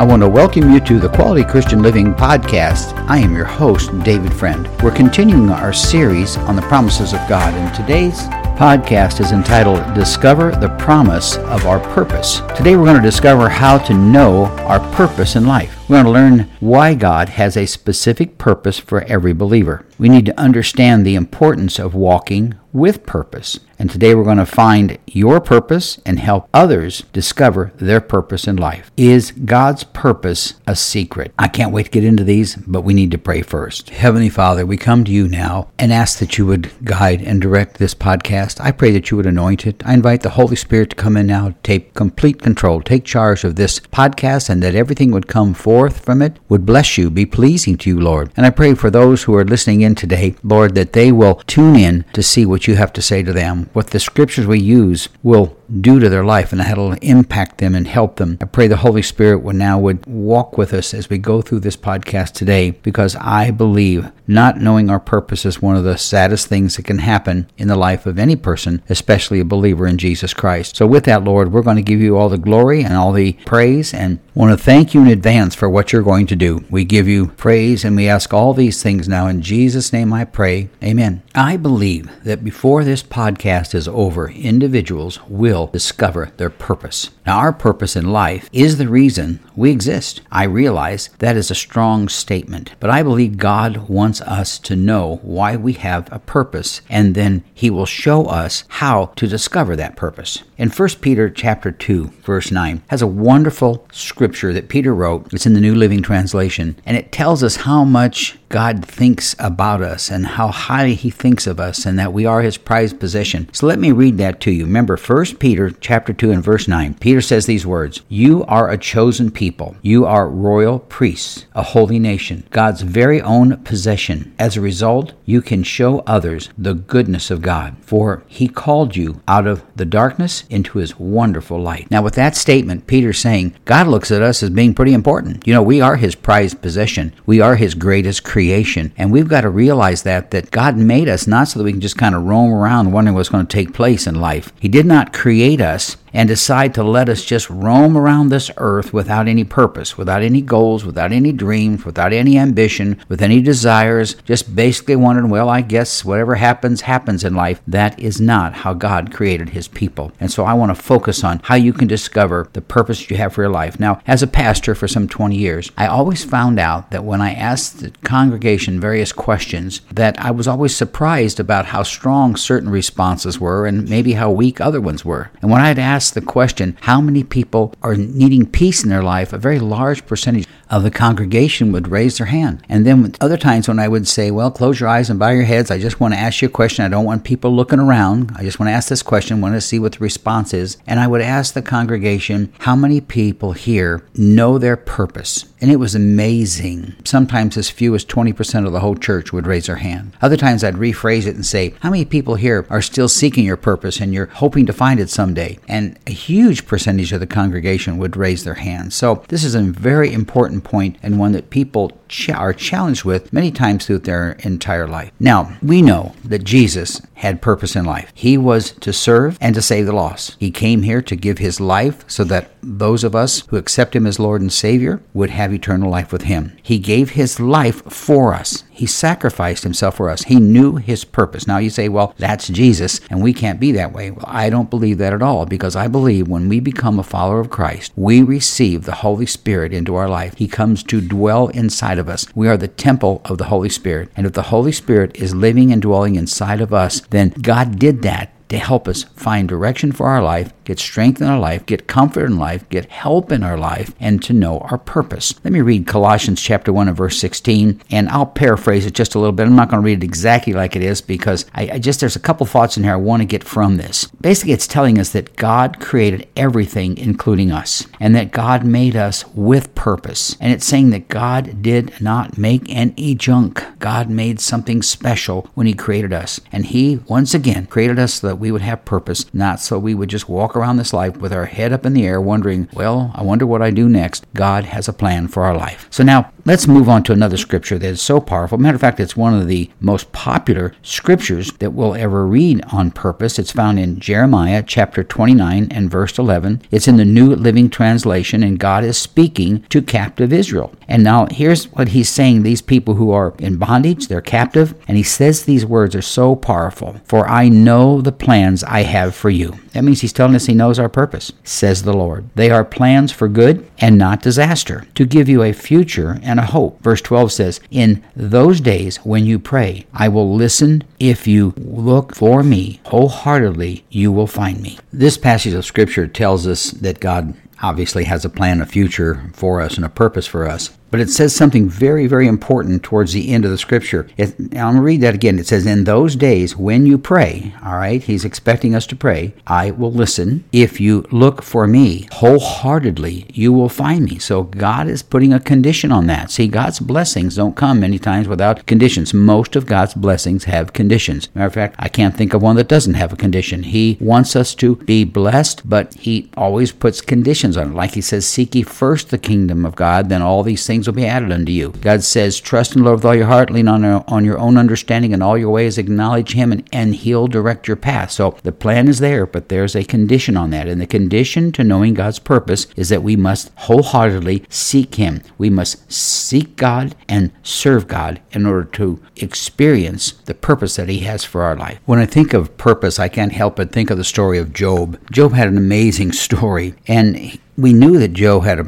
I want to welcome you to the Quality Christian Living podcast. I am your host, David Friend. We're continuing our series on the promises of God, and today's podcast is entitled, Discover the Promise of Our Purpose. Today we're going to discover how to know our purpose in life. We're going to learn why God has a specific purpose for every believer. We need to understand the importance of walking with purpose. And today we're going to find your purpose and help others discover their purpose in life. Is God's purpose a secret? I can't wait to get into these, but we need to pray first. Heavenly Father, we come to you now and ask that you would guide and direct this podcast. I pray that you would anoint it. I invite the Holy Spirit to come in now, take complete control, take charge of this podcast, and that everything would come forth from it would bless you, be pleasing to you, Lord. And I pray for those who are listening in today, Lord, that they will tune in to see what you have to say to them, what the scriptures we use will do to their life and that'll impact them and help them. I pray the Holy Spirit would walk with us as we go through this podcast today, because I believe not knowing our purpose is one of the saddest things that can happen in the life of any person, especially a believer in Jesus Christ. So with that, Lord, we're going to give you all the glory and all the praise, and want to thank you in advance for what you're going to do. We give you praise and we ask all these things now. In Jesus' name I pray. Amen. I believe that before this podcast is over, individuals will discover their purpose. Now, our purpose in life is the reason we exist. I realize that is a strong statement, but I believe God wants us to know why we have a purpose, and then He will show us how to discover that purpose. In 1 Peter chapter 2, verse 9, has a wonderful scripture that Peter wrote. It's in the New Living Translation, and it tells us how much God thinks about us and how highly He thinks of us, and that we are His prized possession. So let me read that to you. Remember, 1 Peter chapter 2 and verse 9. Peter says these words, "You are a chosen people. You are royal priests, a holy nation, God's very own possession. As a result, you can show others the goodness of God, for He called you out of the darkness into His wonderful light." Now, with that statement, Peter's saying God looks at us as being pretty important. You know, we are His prized possession. We are His greatest creation, and we've got to realize that God made us not so that we can just kind of roam around wondering what's going to take place in life. He did not create us and decide to let us just roam around this earth without any purpose, without any goals, without any dreams, without any ambition, with any desires, just basically wondering, well, I guess whatever happens, happens in life. That is not how God created His people. And so I want to focus on how you can discover the purpose you have for your life. Now, as a pastor for some 20 years, I always found out that when I asked the congregation various questions, that I was always surprised about how strong certain responses were and maybe how weak other ones were. And when I had asked the question, how many people are needing peace in their life, a very large percentage of the congregation would raise their hand. And then other times when I would say, well, close your eyes and bow your heads, I just want to ask you a question. I don't want people looking around. I just want to ask this question, want to see what the response is. And I would ask the congregation, how many people here know their purpose? And it was amazing. Sometimes as few as 20% of the whole church would raise their hand. Other times I'd rephrase it and say, how many people here are still seeking your purpose and you're hoping to find it someday? And a huge percentage of the congregation would raise their hand. So this is a very important point, and one that people are challenged with many times throughout their entire life. Now, we know that Jesus had purpose in life. He was to serve and to save the lost. He came here to give His life so that those of us who accept Him as Lord and Savior would have eternal life with Him. He gave His life for us. He sacrificed Himself for us. He knew His purpose. Now you say, well, that's Jesus, and we can't be that way. Well, I don't believe that at all, because I believe when we become a follower of Christ, we receive the Holy Spirit into our life. He comes to dwell inside of us. We are the temple of the Holy Spirit. And if the Holy Spirit is living and dwelling inside of us, then God did that to help us find direction for our life, get strength in our life, get comfort in life, get help in our life, and to know our purpose. Let me read Colossians chapter 1 and verse 16, and I'll paraphrase it just a little bit. I'm not going to read it exactly like it is, because I there's a couple thoughts in here I want to get from this. Basically, it's telling us that God created everything, including us, and that God made us with purpose. And it's saying that God did not make any junk. God made something special when He created us. And He, once again, created us so that we would have purpose, not so we would just walk around this life with our head up in the air wondering, well, I wonder what I do next. God has a plan for our life. So now Let's move on to another scripture that is so powerful. Matter of fact, it's one of the most popular scriptures that we'll ever read on purpose. It's found in Jeremiah chapter 29 and verse 11. It's in the New Living Translation, and God is speaking to captive Israel. And now here's what he's saying, these people who are in bondage, they're captive, and he says these words are so powerful. For I know the plans I have for you. That means he's telling us he knows our purpose, says the Lord. They are plans for good and not disaster, to give you a future and a hope. Verse 12 says, in those days when you pray, I will listen. If you look for me wholeheartedly, you will find me. This passage of scripture tells us that God obviously has a plan, a future for us, and a purpose for us. But it says something very, very important towards the end of the scripture. I'm going to read that again. It says, in those days when you pray, all right, he's expecting us to pray, I will listen. If you look for me wholeheartedly, you will find me. So God is putting a condition on that. See, God's blessings don't come many times without conditions. Most of God's blessings have conditions. Matter of fact, I can't think of one that doesn't have a condition. He wants us to be blessed, but he always puts conditions on it. Like he says, seek ye first the kingdom of God, then all these things will be added unto you. God says, trust in the Lord with all your heart, lean on your own understanding, and all your ways acknowledge him, and he'll direct your path. So the plan is there, but there's a condition on that. And the condition to knowing God's purpose is that we must wholeheartedly seek him. We must seek God and serve God in order to experience the purpose that he has for our life. When I think of purpose, I can't help but think of the story of Job. Job had an amazing story, and we knew that Job had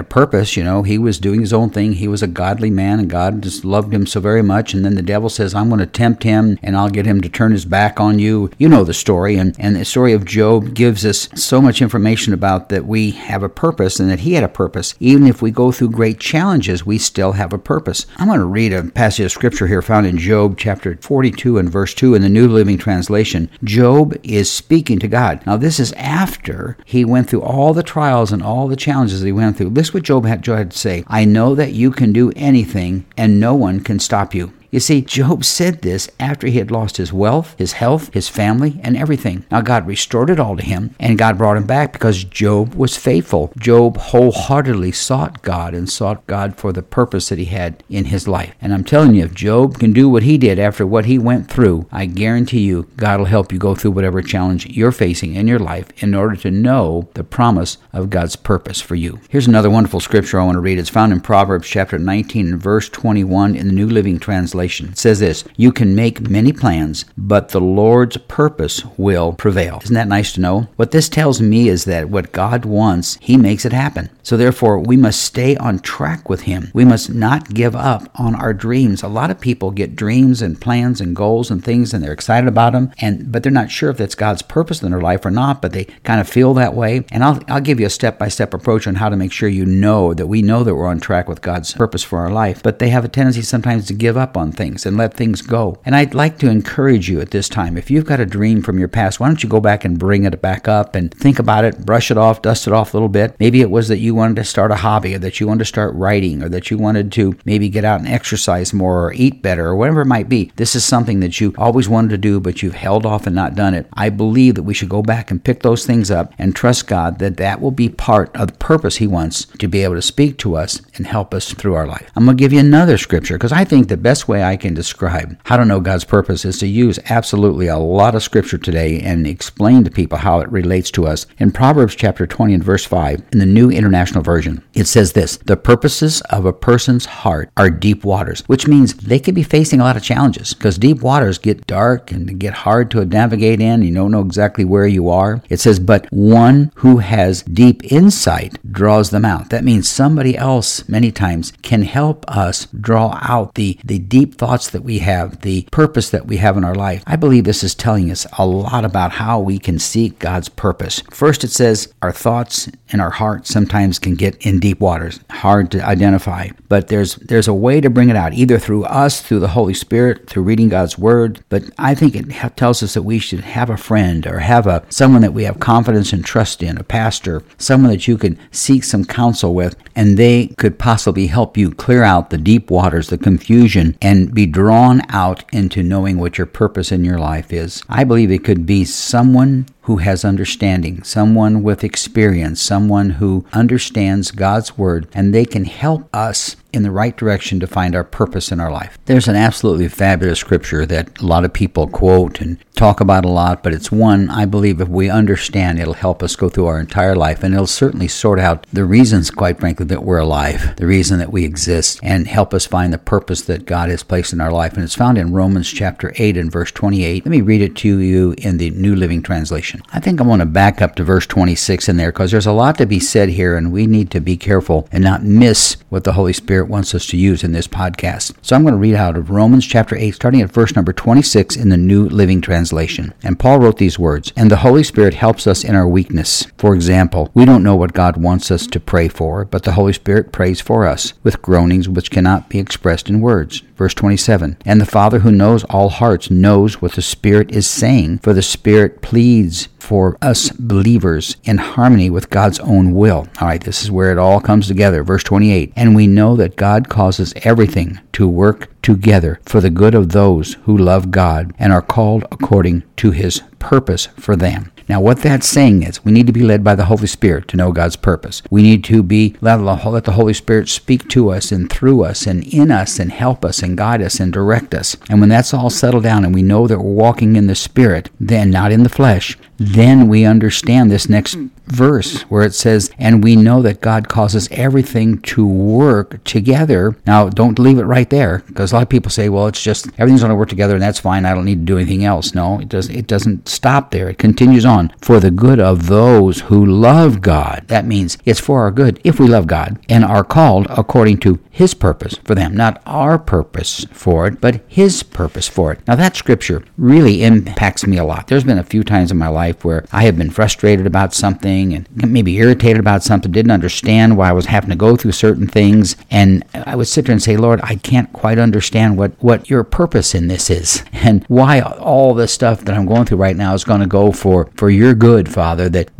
a purpose, you know. He was doing his own thing. He was a godly man, and God just loved him so very much. And then the devil says, I'm going to tempt him, and I'll get him to turn his back on you. You know the story. And the story of Job gives us so much information about that we have a purpose and that he had a purpose. Even if we go through great challenges, we still have a purpose. I'm going to read a passage of scripture here found in Job chapter 42 and verse 2 in the New Living Translation. Job is speaking to God. Now, this is after he went through all the trials and all the challenges that he went through. Listen to what Job had to say. I know that you can do anything, and no one can stop you. You see, Job said this after he had lost his wealth, his health, his family, and everything. Now, God restored it all to him, and God brought him back because Job was faithful. Job wholeheartedly sought God and sought God for the purpose that he had in his life. And I'm telling you, if Job can do what he did after what he went through, I guarantee you God will help you go through whatever challenge you're facing in your life in order to know the promise of God's purpose for you. Here's another wonderful scripture I want to read. It's found in Proverbs chapter 19 and verse 21 in the New Living Translation. It says this, you can make many plans, but the Lord's purpose will prevail. Isn't that nice to know? What this tells me is that what God wants, he makes it happen. So therefore, we must stay on track with him. We must not give up on our dreams. A lot of people get dreams and plans and goals and things, and they're excited about them, but they're not sure if that's God's purpose in their life or not, but they kind of feel that way. And I'll give you a step-by-step approach on how to make sure you know that we know that we're on track with God's purpose for our life, but they have a tendency sometimes to give up on things and let things go. And I'd like to encourage you at this time, if you've got a dream from your past, why don't you go back and bring it back up and think about it, brush it off, dust it off a little bit. Maybe it was that you wanted to start a hobby, or that you wanted to start writing, or that you wanted to maybe get out and exercise more or eat better or whatever it might be. This is something that you always wanted to do, but you've held off and not done it. I believe that we should go back and pick those things up and trust God that that will be part of the purpose he wants to be able to speak to us and help us through our life. I'm going to give you another scripture because I think the best way I can describe how to know God's purpose is to use absolutely a lot of scripture today and explain to people how it relates to us. In Proverbs chapter 20 and verse 5 in the New International Version, it says this, the purposes of a person's heart are deep waters, which means they could be facing a lot of challenges because deep waters get dark and get hard to navigate in. You don't know exactly where you are. It says, but one who has deep insight draws them out. That means somebody else many times can help us draw out the deep thoughts that we have, the purpose that we have in our life. I believe this is telling us a lot about how we can seek God's purpose. First, it says our thoughts and our hearts sometimes can get in deep waters, hard to identify, but there's a way to bring it out, either through us, through the Holy Spirit, through reading God's Word, but I think it tells us that we should have a friend or have someone that we have confidence and trust in, a pastor, someone that you can seek some counsel with, and they could possibly help you clear out the deep waters, the confusion, and be drawn out into knowing what your purpose in your life is. I believe it could be someone who has understanding, someone with experience, someone who understands God's Word, and they can help us in the right direction to find our purpose in our life. There's an absolutely fabulous scripture that a lot of people quote and talk about a lot, but it's one I believe if we understand, it'll help us go through our entire life, and it'll certainly sort out the reasons, quite frankly, that we're alive, the reason that we exist, and help us find the purpose that God has placed in our life. And it's found in Romans chapter 8 and verse 28. Let me read it to you in the New Living Translation. I think I want to back up to verse 26 in there, because there's a lot to be said here, and we need to be careful and not miss what the Holy Spirit wants us to use in this podcast. So I'm going to read out of Romans chapter 8, starting at verse number 26 in the New Living Translation. And Paul wrote these words, "And the Holy Spirit helps us in our weakness. For example, we don't know what God wants us to pray for, but the Holy Spirit prays for us with groanings which cannot be expressed in words." Verse 27, "And the Father who knows all hearts knows what the Spirit is saying, for the Spirit pleads for us believers in harmony with God's own will." All right, this is where it all comes together. Verse 28, "And we know that God causes everything to work together for the good of those who love God and are called according to His purpose for them." Now, what that's saying is we need to be led by the Holy Spirit to know God's purpose. We need to be let the Holy Spirit speak to us and through us and in us and help us and guide us and direct us. And when that's all settled down and we know that we're walking in the Spirit, then not in the flesh, then we understand this next verse where it says, "And we know that God causes everything to work together." Now, don't leave it right there, because a lot of people say, well, it's just everything's going to work together and that's fine. I don't need to do anything else. No, it doesn't stop there. It continues on. "For the good of those who love God." That means it's for our good if we love God and are called according to His purpose for them. Not our purpose for it, but His purpose for it. Now that scripture really impacts me a lot. There's been a few times in my life where I have been frustrated about something and maybe irritated about something, didn't understand why I was having to go through certain things, and I would sit there and say, Lord, I can't quite understand what your purpose in this is and why all this stuff that I'm going through right now is going to go for your good, Father, that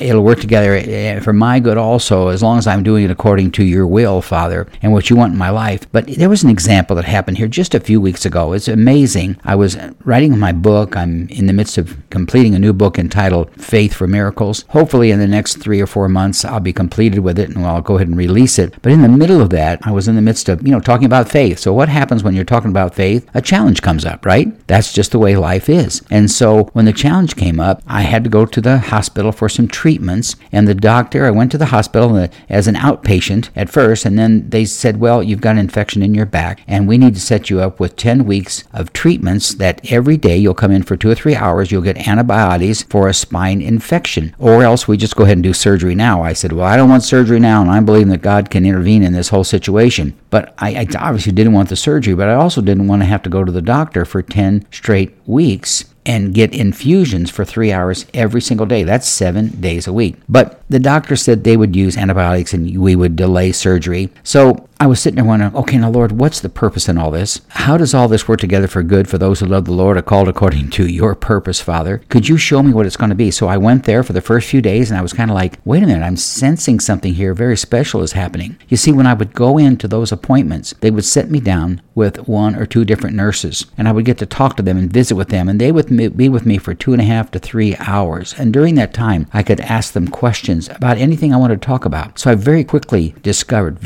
it'll work together for my good also, as long as I'm doing it according to your will, Father, and what you want in my life. But there was an example that happened here just a few weeks ago. It's amazing. I was writing my book. I'm in the midst of completing a new book entitled Faith for Miracles. Hopefully in the next 3 or 4 months, I'll be completed with it, and I'll go ahead and release it. But in the middle of that, I was in the midst of, talking about faith. So what happens when you're talking about faith? A challenge comes up, right? That's just the way life is. And so when the challenge came up, I had to go to the hospital for some treatments, and I went to the hospital as an outpatient at first, and then they said, well, you've got an infection in your back and we need to set you up with 10 weeks of treatments that every day you'll come in for 2 or 3 hours, you'll get antibiotics for a spine infection, or else we just go ahead and do surgery now. I said, well, I don't want surgery now, and I'm believing that God can intervene in this whole situation. But I obviously didn't want the surgery, but I also didn't want to have to go to the doctor for 10 straight weeks and get infusions for 3 hours every single day. That's 7 days a week. But the doctor said they would use antibiotics and we would delay surgery. So I was sitting there wondering, okay, now Lord, what's the purpose in all this? How does all this work together for good for those who love the Lord, are called according to your purpose, Father? Could you show me what it's going to be? So I went there for the first few days and I was kind of like, wait a minute, I'm sensing something here very special is happening. You see, when I would go into those appointments, they would sit me down with 1 or 2 different nurses, and I would get to talk to them and visit with them, and they would be with me for 2.5 to 3 hours. And during that time, I could ask them questions about anything I wanted to talk about. So I very quickly discovered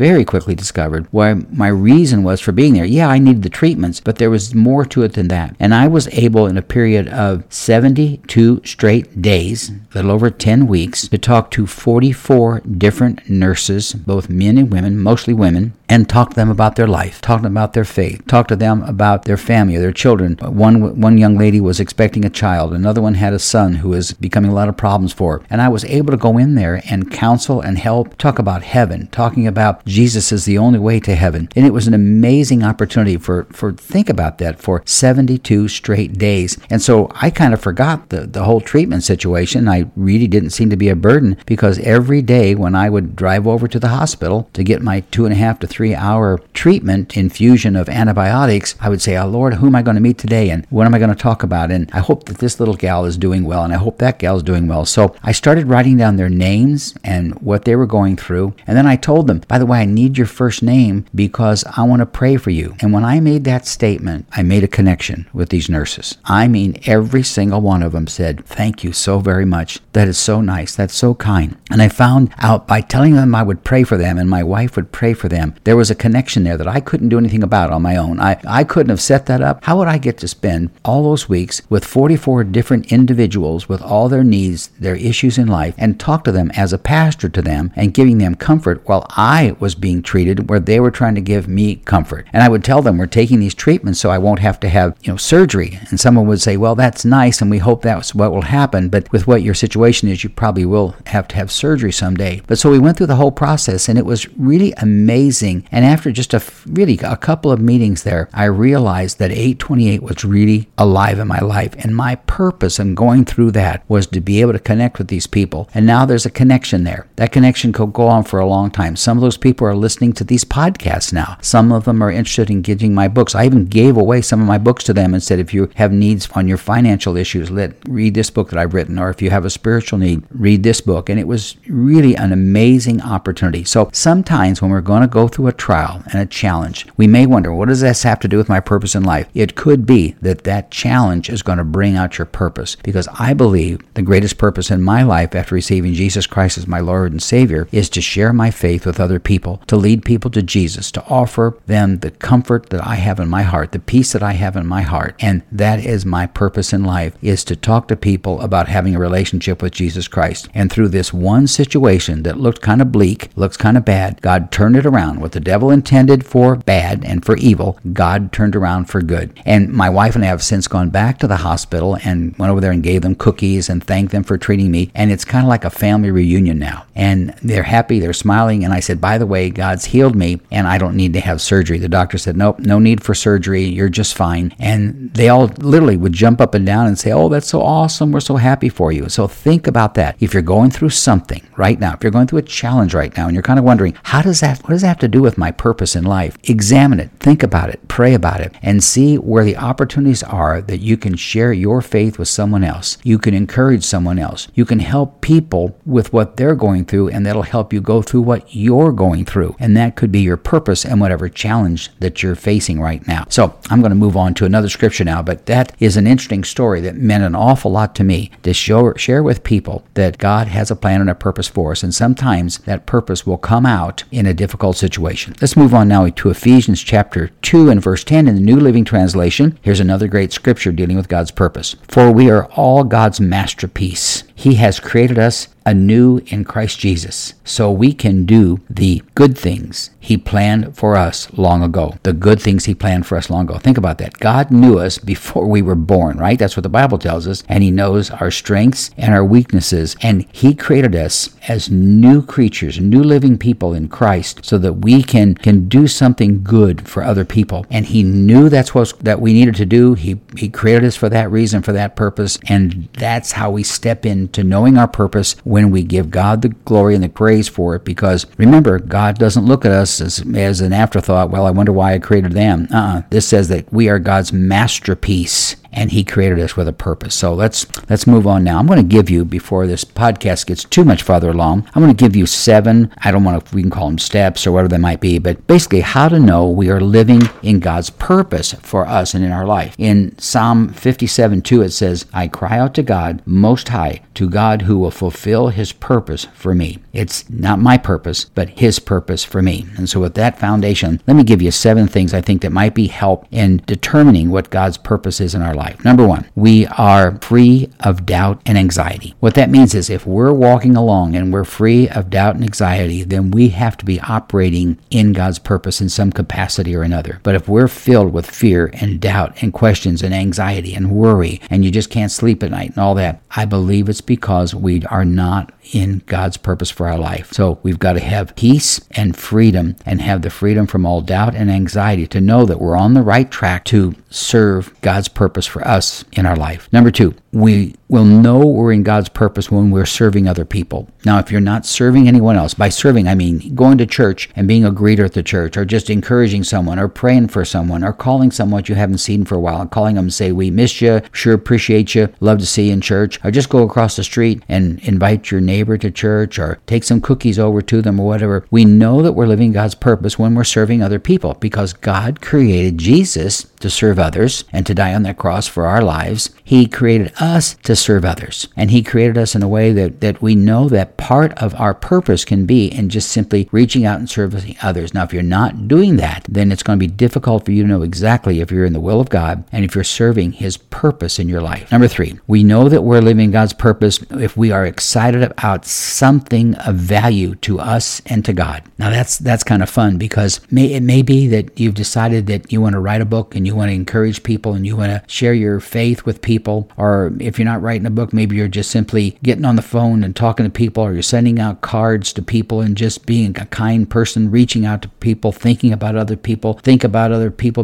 why my reason was for being there. Yeah, I needed the treatments, but there was more to it than that. And I was able in a period of 72 straight days, a little over 10 weeks, to talk to 44 different nurses, both men and women, mostly women, and talk to them about their life, talk to them about their faith, talk to them about their family or their children. One young lady was expecting a child. Another one had a son who was becoming a lot of problems for her. And I was able to go in there and counsel and help, talk about heaven, talking about Jesus is the only way to heaven. And it was an amazing opportunity for think about that, for 72 straight days. And so I kind of forgot the whole treatment situation. I really didn't seem to be a burden, because every day when I would drive over to the hospital to get my 2.5 to 3 hour treatment infusion of antibiotics, I would say, oh Lord, who am I going to meet today? And what am I going to talk about? And I hope that this little gal is doing well, and I hope that gal is doing well. So I started writing down their names and what they were going through. And then I told them, by the way, I need your first name because I want to pray for you. And when I made that statement, I made a connection with these nurses. I mean, every single one of them said, thank you so very much. That is so nice. That's so kind. And I found out by telling them I would pray for them and my wife would pray for them, there was a connection there that I couldn't do anything about on my own. I couldn't have set that up. How would I get to spend all those weeks with 44 different individuals with all their needs, their issues in life, and talk to them as a pastor to them and giving them comfort while I was being treated where they were trying to give me comfort? And I would tell them we're taking these treatments so I won't have to have, surgery. And someone would say, well, that's nice and we hope that's what will happen, but with what your situation is, you probably will have to have surgery someday. But so we went through the whole process and it was really amazing. And after just a couple of meetings there, I realized that 828 was really alive in my life. And my purpose in going through that was to be able to connect with these people. And now there's a connection there. That connection could go on for a long time. Some of those people are listening to these podcasts now. Some of them are interested in getting my books. I even gave away some of my books to them and said, if you have needs on your financial issues, read this book that I've written. Or if you have a spiritual need, read this book. And it was really an amazing opportunity. So sometimes when we're going to go through a trial and a challenge, we may wonder, what does this have to do with my purpose in life? It could be that challenge is going to bring out your purpose, because I believe the greatest purpose in my life after receiving Jesus Christ as my Lord and Savior is to share my faith with other people, to lead people to Jesus, to offer them the comfort that I have in my heart, the peace that I have in my heart. And that is my purpose in life, is to talk to people about having a relationship with Jesus Christ. And through this one situation that looked kind of bleak, looks kind of bad, God turned it around. What the devil intended for bad and for evil, God turned around for good. And my wife and I have since gone back to the hospital and went over there and gave them cookies and thanked them for treating me. And it's kind of like a family reunion now. And they're happy, they're smiling. And I said, by the way, God's healed me and I don't need to have surgery. The doctor said, nope, no need for surgery. You're just fine. And they all literally would jump up and down and say, oh, that's so awesome. We're so happy for you. So think about that. If you're going through something right now, if you're going through a challenge right now and you're kind of wondering, what does that have to do with my purpose in life? Examine it, think about it, pray about it, and see where the opportunities are that you can share your faith with someone else. You can encourage someone else. You can help people with what they're going through, and that'll help you go through what you're going through. And that could be your purpose and whatever challenge that you're facing right now. So I'm going to move on to another scripture now, but that is an interesting story that meant an awful lot to me, to share with people that God has a plan and a purpose for us. And sometimes that purpose will come out in a difficult situation. Let's move on now to Ephesians chapter 2 and verse 10 in the New Living Translation. Here's another great scripture dealing with God's purpose. For we are all God's masterpiece. He has created us anew in Christ Jesus, so we can do the good things He planned for us long ago. The good things He planned for us long ago. Think about that. God knew us before we were born, right? That's what the Bible tells us. And He knows our strengths and our weaknesses. And He created us as new creatures, new living people in Christ, so that we can do something good for other people. And He knew that's what that we needed to do. He created us for that reason, for that purpose. And that's how we step into knowing our purpose, when we give God the glory and the praise for it. Because remember, God doesn't look at us as an afterthought. Well, I wonder why I created them. This says that we are God's masterpiece, and He created us with a purpose. So let's move on now. I'm going to give you, before this podcast gets too much farther along, I'm going to give you 7, I don't know if we can call them steps or whatever they might be, but basically how to know we are living in God's purpose for us and in our life. In Psalm 57:2 it says, I cry out to God Most High, to God who will fulfill His purpose for me. It's not my purpose, but His purpose for me. And so with that foundation, let me give you 7 things I think that might be help in determining what God's purpose is in our life. Number 1, we are free of doubt and anxiety. What that means is if we're walking along and we're free of doubt and anxiety, then we have to be operating in God's purpose in some capacity or another. But if we're filled with fear and doubt and questions and anxiety and worry, and you just can't sleep at night and all that, I believe it's because we are not in God's purpose for our life. So we've got to have peace and freedom, and have the freedom from all doubt and anxiety to know that we're on the right track to serve God's purpose for us in our life. Number 2, we we'll know we're in God's purpose when we're serving other people. Now, if you're not serving anyone else, by serving, I mean going to church and being a greeter at the church, or just encouraging someone, or praying for someone, or calling someone you haven't seen for a while, calling them and say, we miss you, sure appreciate you, love to see you in church, or just go across the street and invite your neighbor to church, or take some cookies over to them, or whatever. We know that we're living God's purpose when we're serving other people, because God created Jesus to serve others and to die on that cross for our lives. He created us to serve others, and He created us in a way that we know that part of our purpose can be in just simply reaching out and serving others. Now, if you're not doing that, then it's going to be difficult for you to know exactly if you're in the will of God and if you're serving His purpose in your life. Number three, we know that we're living God's purpose if we are excited about something of value to us and to God. Now, that's kind of fun, because it may be that you've decided that you want to write a book, and you want to encourage people, and you want to share your faith with people. Or if you're not writing a book, maybe you're just simply getting on the phone and talking to people, or you're sending out cards to people and just being a kind person, reaching out to people, thinking about other people,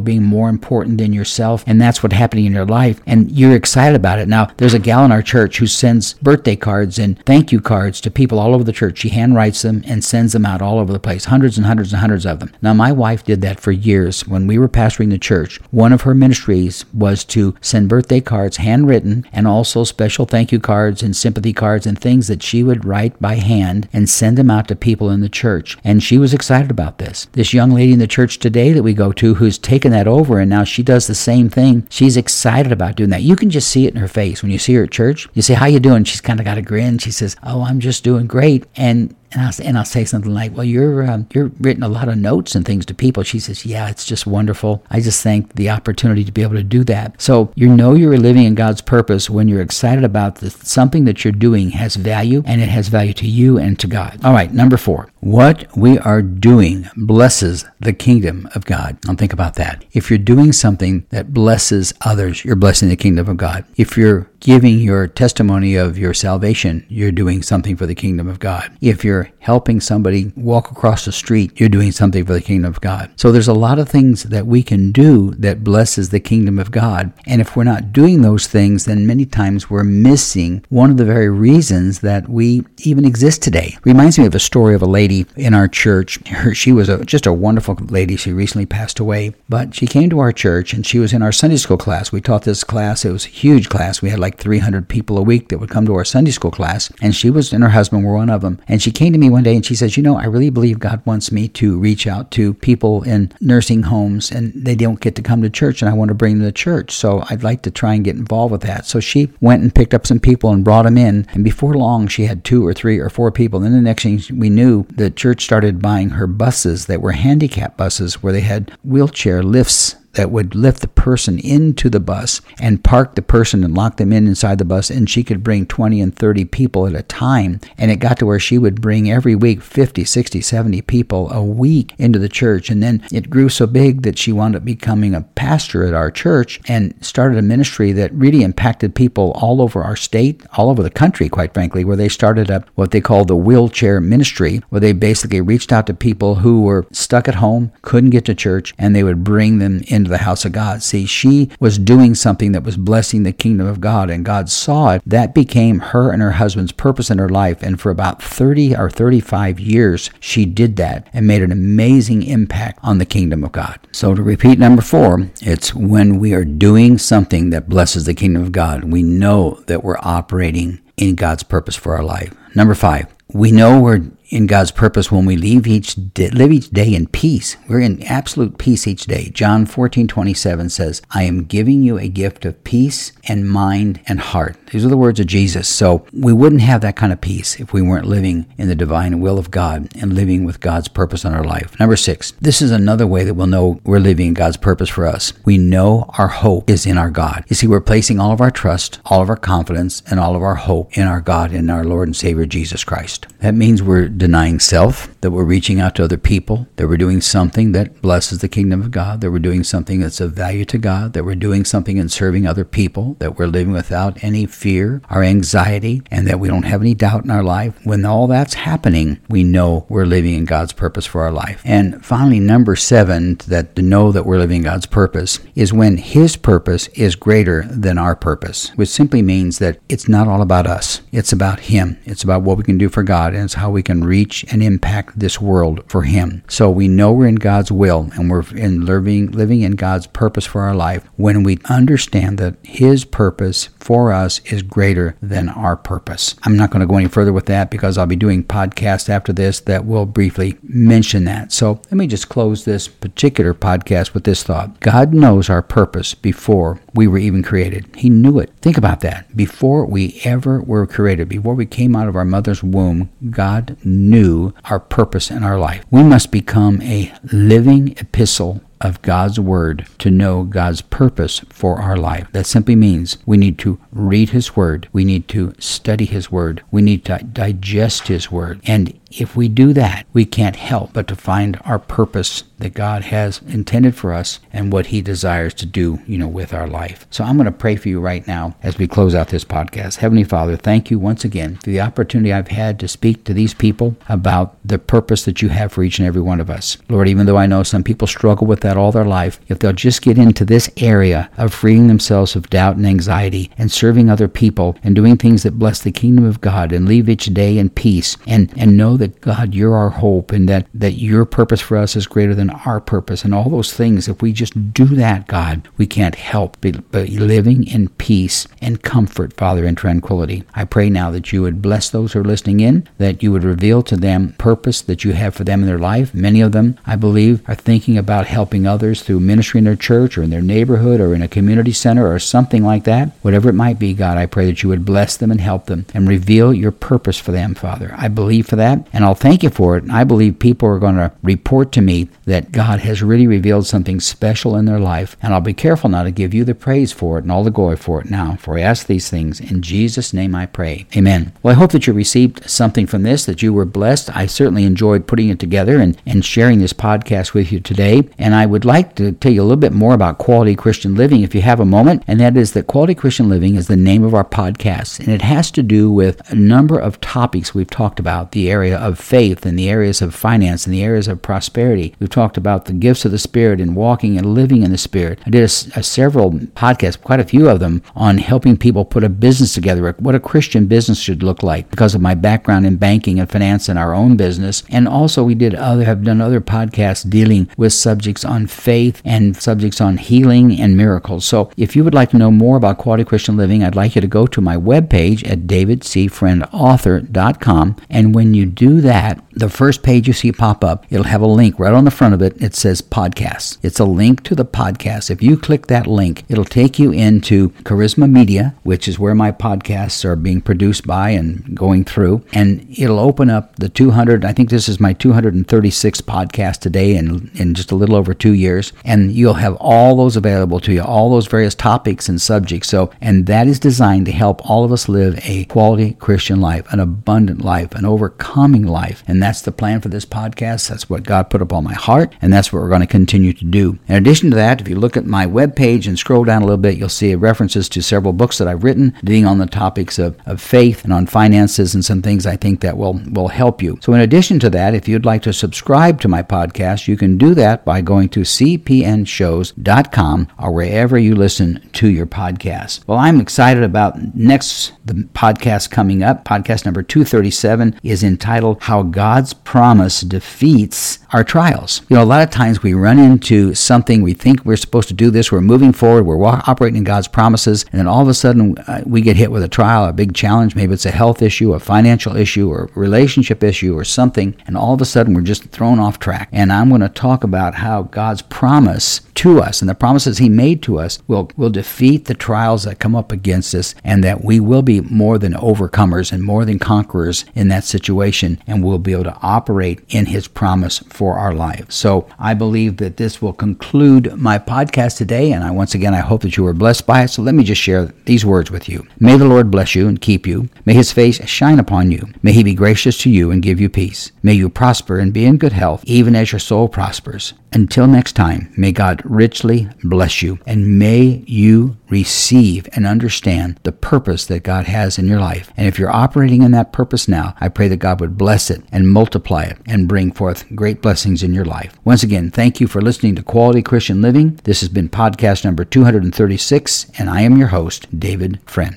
being more important than yourself. And that's what's happening in your life, and you're excited about it. Now, there's a gal in our church who sends birthday cards and thank you cards to people all over the church. She handwrites them and sends them out all over the place, hundreds and hundreds and hundreds of them. Now, my wife did that for years when we were pastoring the church. One of her ministries was to send birthday cards, handwritten, and also special thank you cards and sympathy cards and things that she would write by hand and send them out to people in the church. And she was excited about this. This young lady in the church today that we go to, who's taken that over, and now she does the same thing. She's excited about doing that. You can just see it in her face. When you see her at church, you say, how you doing? She's kind of got a grin. She says, oh, I'm just doing great. And I'll say something like, well, you're written a lot of notes and things to people. She says, yeah, it's just wonderful. I just thank the opportunity to be able to do that. So you know you're living in God's purpose when you're excited about something that you're doing has value, and it has value to you and to God. All right, number four. What we are doing blesses the kingdom of God. Now think about that. If you're doing something that blesses others, you're blessing the kingdom of God. If you're giving your testimony of your salvation, you're doing something for the kingdom of God. If you're helping somebody walk across the street, you're doing something for the kingdom of God. So there's a lot of things that we can do that blesses the kingdom of God. And if we're not doing those things, then many times we're missing one of the very reasons that we even exist today. Reminds me of a story of a lady in our church. She was just a wonderful lady. She recently passed away, but she came to our church, and she was in our Sunday school class. We taught this class. It was a huge class. We had like 300 people a week that would come to our Sunday school class, and she was and her husband were one of them. And she came to me one day and she says, I really believe God wants me to reach out to people in nursing homes, and they don't get to come to church, and I want to bring them to church, so I'd like to try and get involved with that. So she went and picked up some people and brought them in, and before long she had 2 or 3 or 4 people. And then the next thing we knew, the church started buying her buses that were handicap buses, where they had wheelchair lifts that would lift the person into the bus and park the person and lock them in inside the bus, and she could bring 20 and 30 people at a time. And it got to where she would bring every week 50, 60, 70 people a week into the church. And then it grew so big that she wound up becoming a pastor at our church and started a ministry that really impacted people all over our state, all over the country, quite frankly, where they started up what they call the wheelchair ministry, where they basically reached out to people who were stuck at home, couldn't get to church, and they would bring them into the house of God. See, she was doing something that was blessing the kingdom of God, and God saw it. That became her and her husband's purpose in her life, and for about 30 or 35 years, she did that and made an amazing impact on the kingdom of God. So to repeat number four, it's when we are doing something that blesses the kingdom of God, we know that we're operating in God's purpose for our life. Number five, we know we're in God's purpose when we live each day in peace. We're in absolute peace each day. John 14:27 says, I am giving you a gift of peace and mind and heart. These are the words of Jesus. So we wouldn't have that kind of peace if we weren't living in the divine will of God and living with God's purpose on our life. Number six, this is another way that we'll know we're living in God's purpose for us. We know our hope is in our God. You see, we're placing all of our trust, all of our confidence, and all of our hope in our God and our Lord and Savior, Jesus Christ. That means we're denying self. that we're reaching out to other people, that we're doing something that blesses the kingdom of God, that we're doing something that's of value to God, that we're doing something in serving other people, that we're living without any fear or anxiety, and that we don't have any doubt in our life. When all that's happening, we know we're living in God's purpose for our life. And finally, number 7, that to know that we're living God's purpose is when His purpose is greater than our purpose, which simply means that it's not all about us. It's about Him. It's about what we can do for God, and it's how we can reach and impact this world for Him. So we know we're in God's will, and we're living in God's purpose for our life when we understand that His purpose for us is greater than our purpose. I'm not going to go any further with that because I'll be doing podcasts after this that will briefly mention that. So let me just close this particular podcast with this thought. God knows our purpose before we were even created. He knew it. Think about that. Before we ever were created, before we came out of our mother's womb, God knew our purpose in our life. We must become a living epistle of God's Word to know God's purpose for our life. That simply means we need to read His Word. We need to study His Word. We need to digest His Word. And if we do that, we can't help but to find our purpose that God has intended for us and what He desires to do, with our life. So I'm going to pray for you right now as we close out this podcast. Heavenly Father, thank you once again for the opportunity I've had to speak to these people about the purpose that you have for each and every one of us. Lord, even though I know some people struggle with that all their life, if they'll just get into this area of freeing themselves of doubt and anxiety and serving other people and doing things that bless the kingdom of God and leave each day in peace and know that, God, you're our hope and that your purpose for us is greater than our purpose and all those things. If we just do that, God, we can't help but living in peace and comfort, Father, and tranquility. I pray now that you would bless those who are listening in, that you would reveal to them purpose that you have for them in their life. Many of them, I believe, are thinking about helping others through ministry in their church or in their neighborhood or in a community center or something like that. Whatever it might be, God, I pray that you would bless them and help them and reveal your purpose for them, Father. I believe for that, and I'll thank you for it. I believe people are going to report to me that God has really revealed something special in their life, and I'll be careful now to give you the praise for it and all the glory for it now, for I ask these things. In Jesus' name I pray. Amen. Well, I hope that you received something from this, that you were blessed. I certainly enjoyed putting it together and sharing this podcast with you today, and I would like to tell you a little bit more about Quality Christian Living if you have a moment, and that is that Quality Christian Living is the name of our podcast, and it has to do with a number of topics we've talked about, the area of faith and the areas of finance and the areas of prosperity. We've talked about the gifts of the Spirit and walking and living in the Spirit. I did a several podcasts, quite a few of them, on helping people put a business together, what a Christian business should look like because of my background in banking and finance and our own business. And also we have done other podcasts dealing with subjects on faith and subjects on healing and miracles. So if you would like to know more about Quality Christian Living, I'd like you to go to my webpage at davidcfriendauthor.com, and when you do that, the first page you see pop up, it'll have a link right on the front of it. It says podcasts. It's a link to the podcast. If you click that link, it'll take you into Charisma Media, which is where my podcasts are being produced by and going through, and it'll open up the 200, I think this is my 236th podcast today in just a little over 2 years, and you'll have all those available to you, all those various topics and subjects. So, and that is designed to help all of us live a quality Christian life, an abundant life, an overcoming life. And that's the plan for this podcast. That's what God put upon my heart, and that's what we're going to continue to do. In addition to that, if you look at my webpage and scroll down a little bit, you'll see references to several books that I've written dealing on the topics of faith and on finances and some things I think that will help you. So in addition to that, if you'd like to subscribe to my podcast, you can do that by going to cpnshows.com or wherever you listen to your podcast. Well, I'm excited about the podcast coming up. Podcast number 237 is entitled How God's Promise Defeats Our Trials. A lot of times we run into something, we think we're supposed to do this, we're moving forward, we're operating in God's promises, and then all of a sudden we get hit with a trial, a big challenge. Maybe it's a health issue, a financial issue, or a relationship issue, or something, and all of a sudden we're just thrown off track. And I'm going to talk about how God's promise to us and the promises He made to us will defeat the trials that come up against us, and that we will be more than overcomers and more than conquerors in that situation direction, and we'll be able to operate in His promise for our lives. So I believe that this will conclude my podcast today, and I hope that you were blessed by it. So let me just share these words with you. May the Lord bless you and keep you. May His face shine upon you. May He be gracious to you and give you peace. May you prosper and be in good health, even as your soul prospers. Until next time, may God richly bless you, and may you receive and understand the purpose that God has in your life. And if you're operating in that purpose now, I pray that God would bless it and multiply it and bring forth great blessings in your life. Once again, thank you for listening to Quality Christian Living. This has been podcast number 236, and I am your host, David Friend.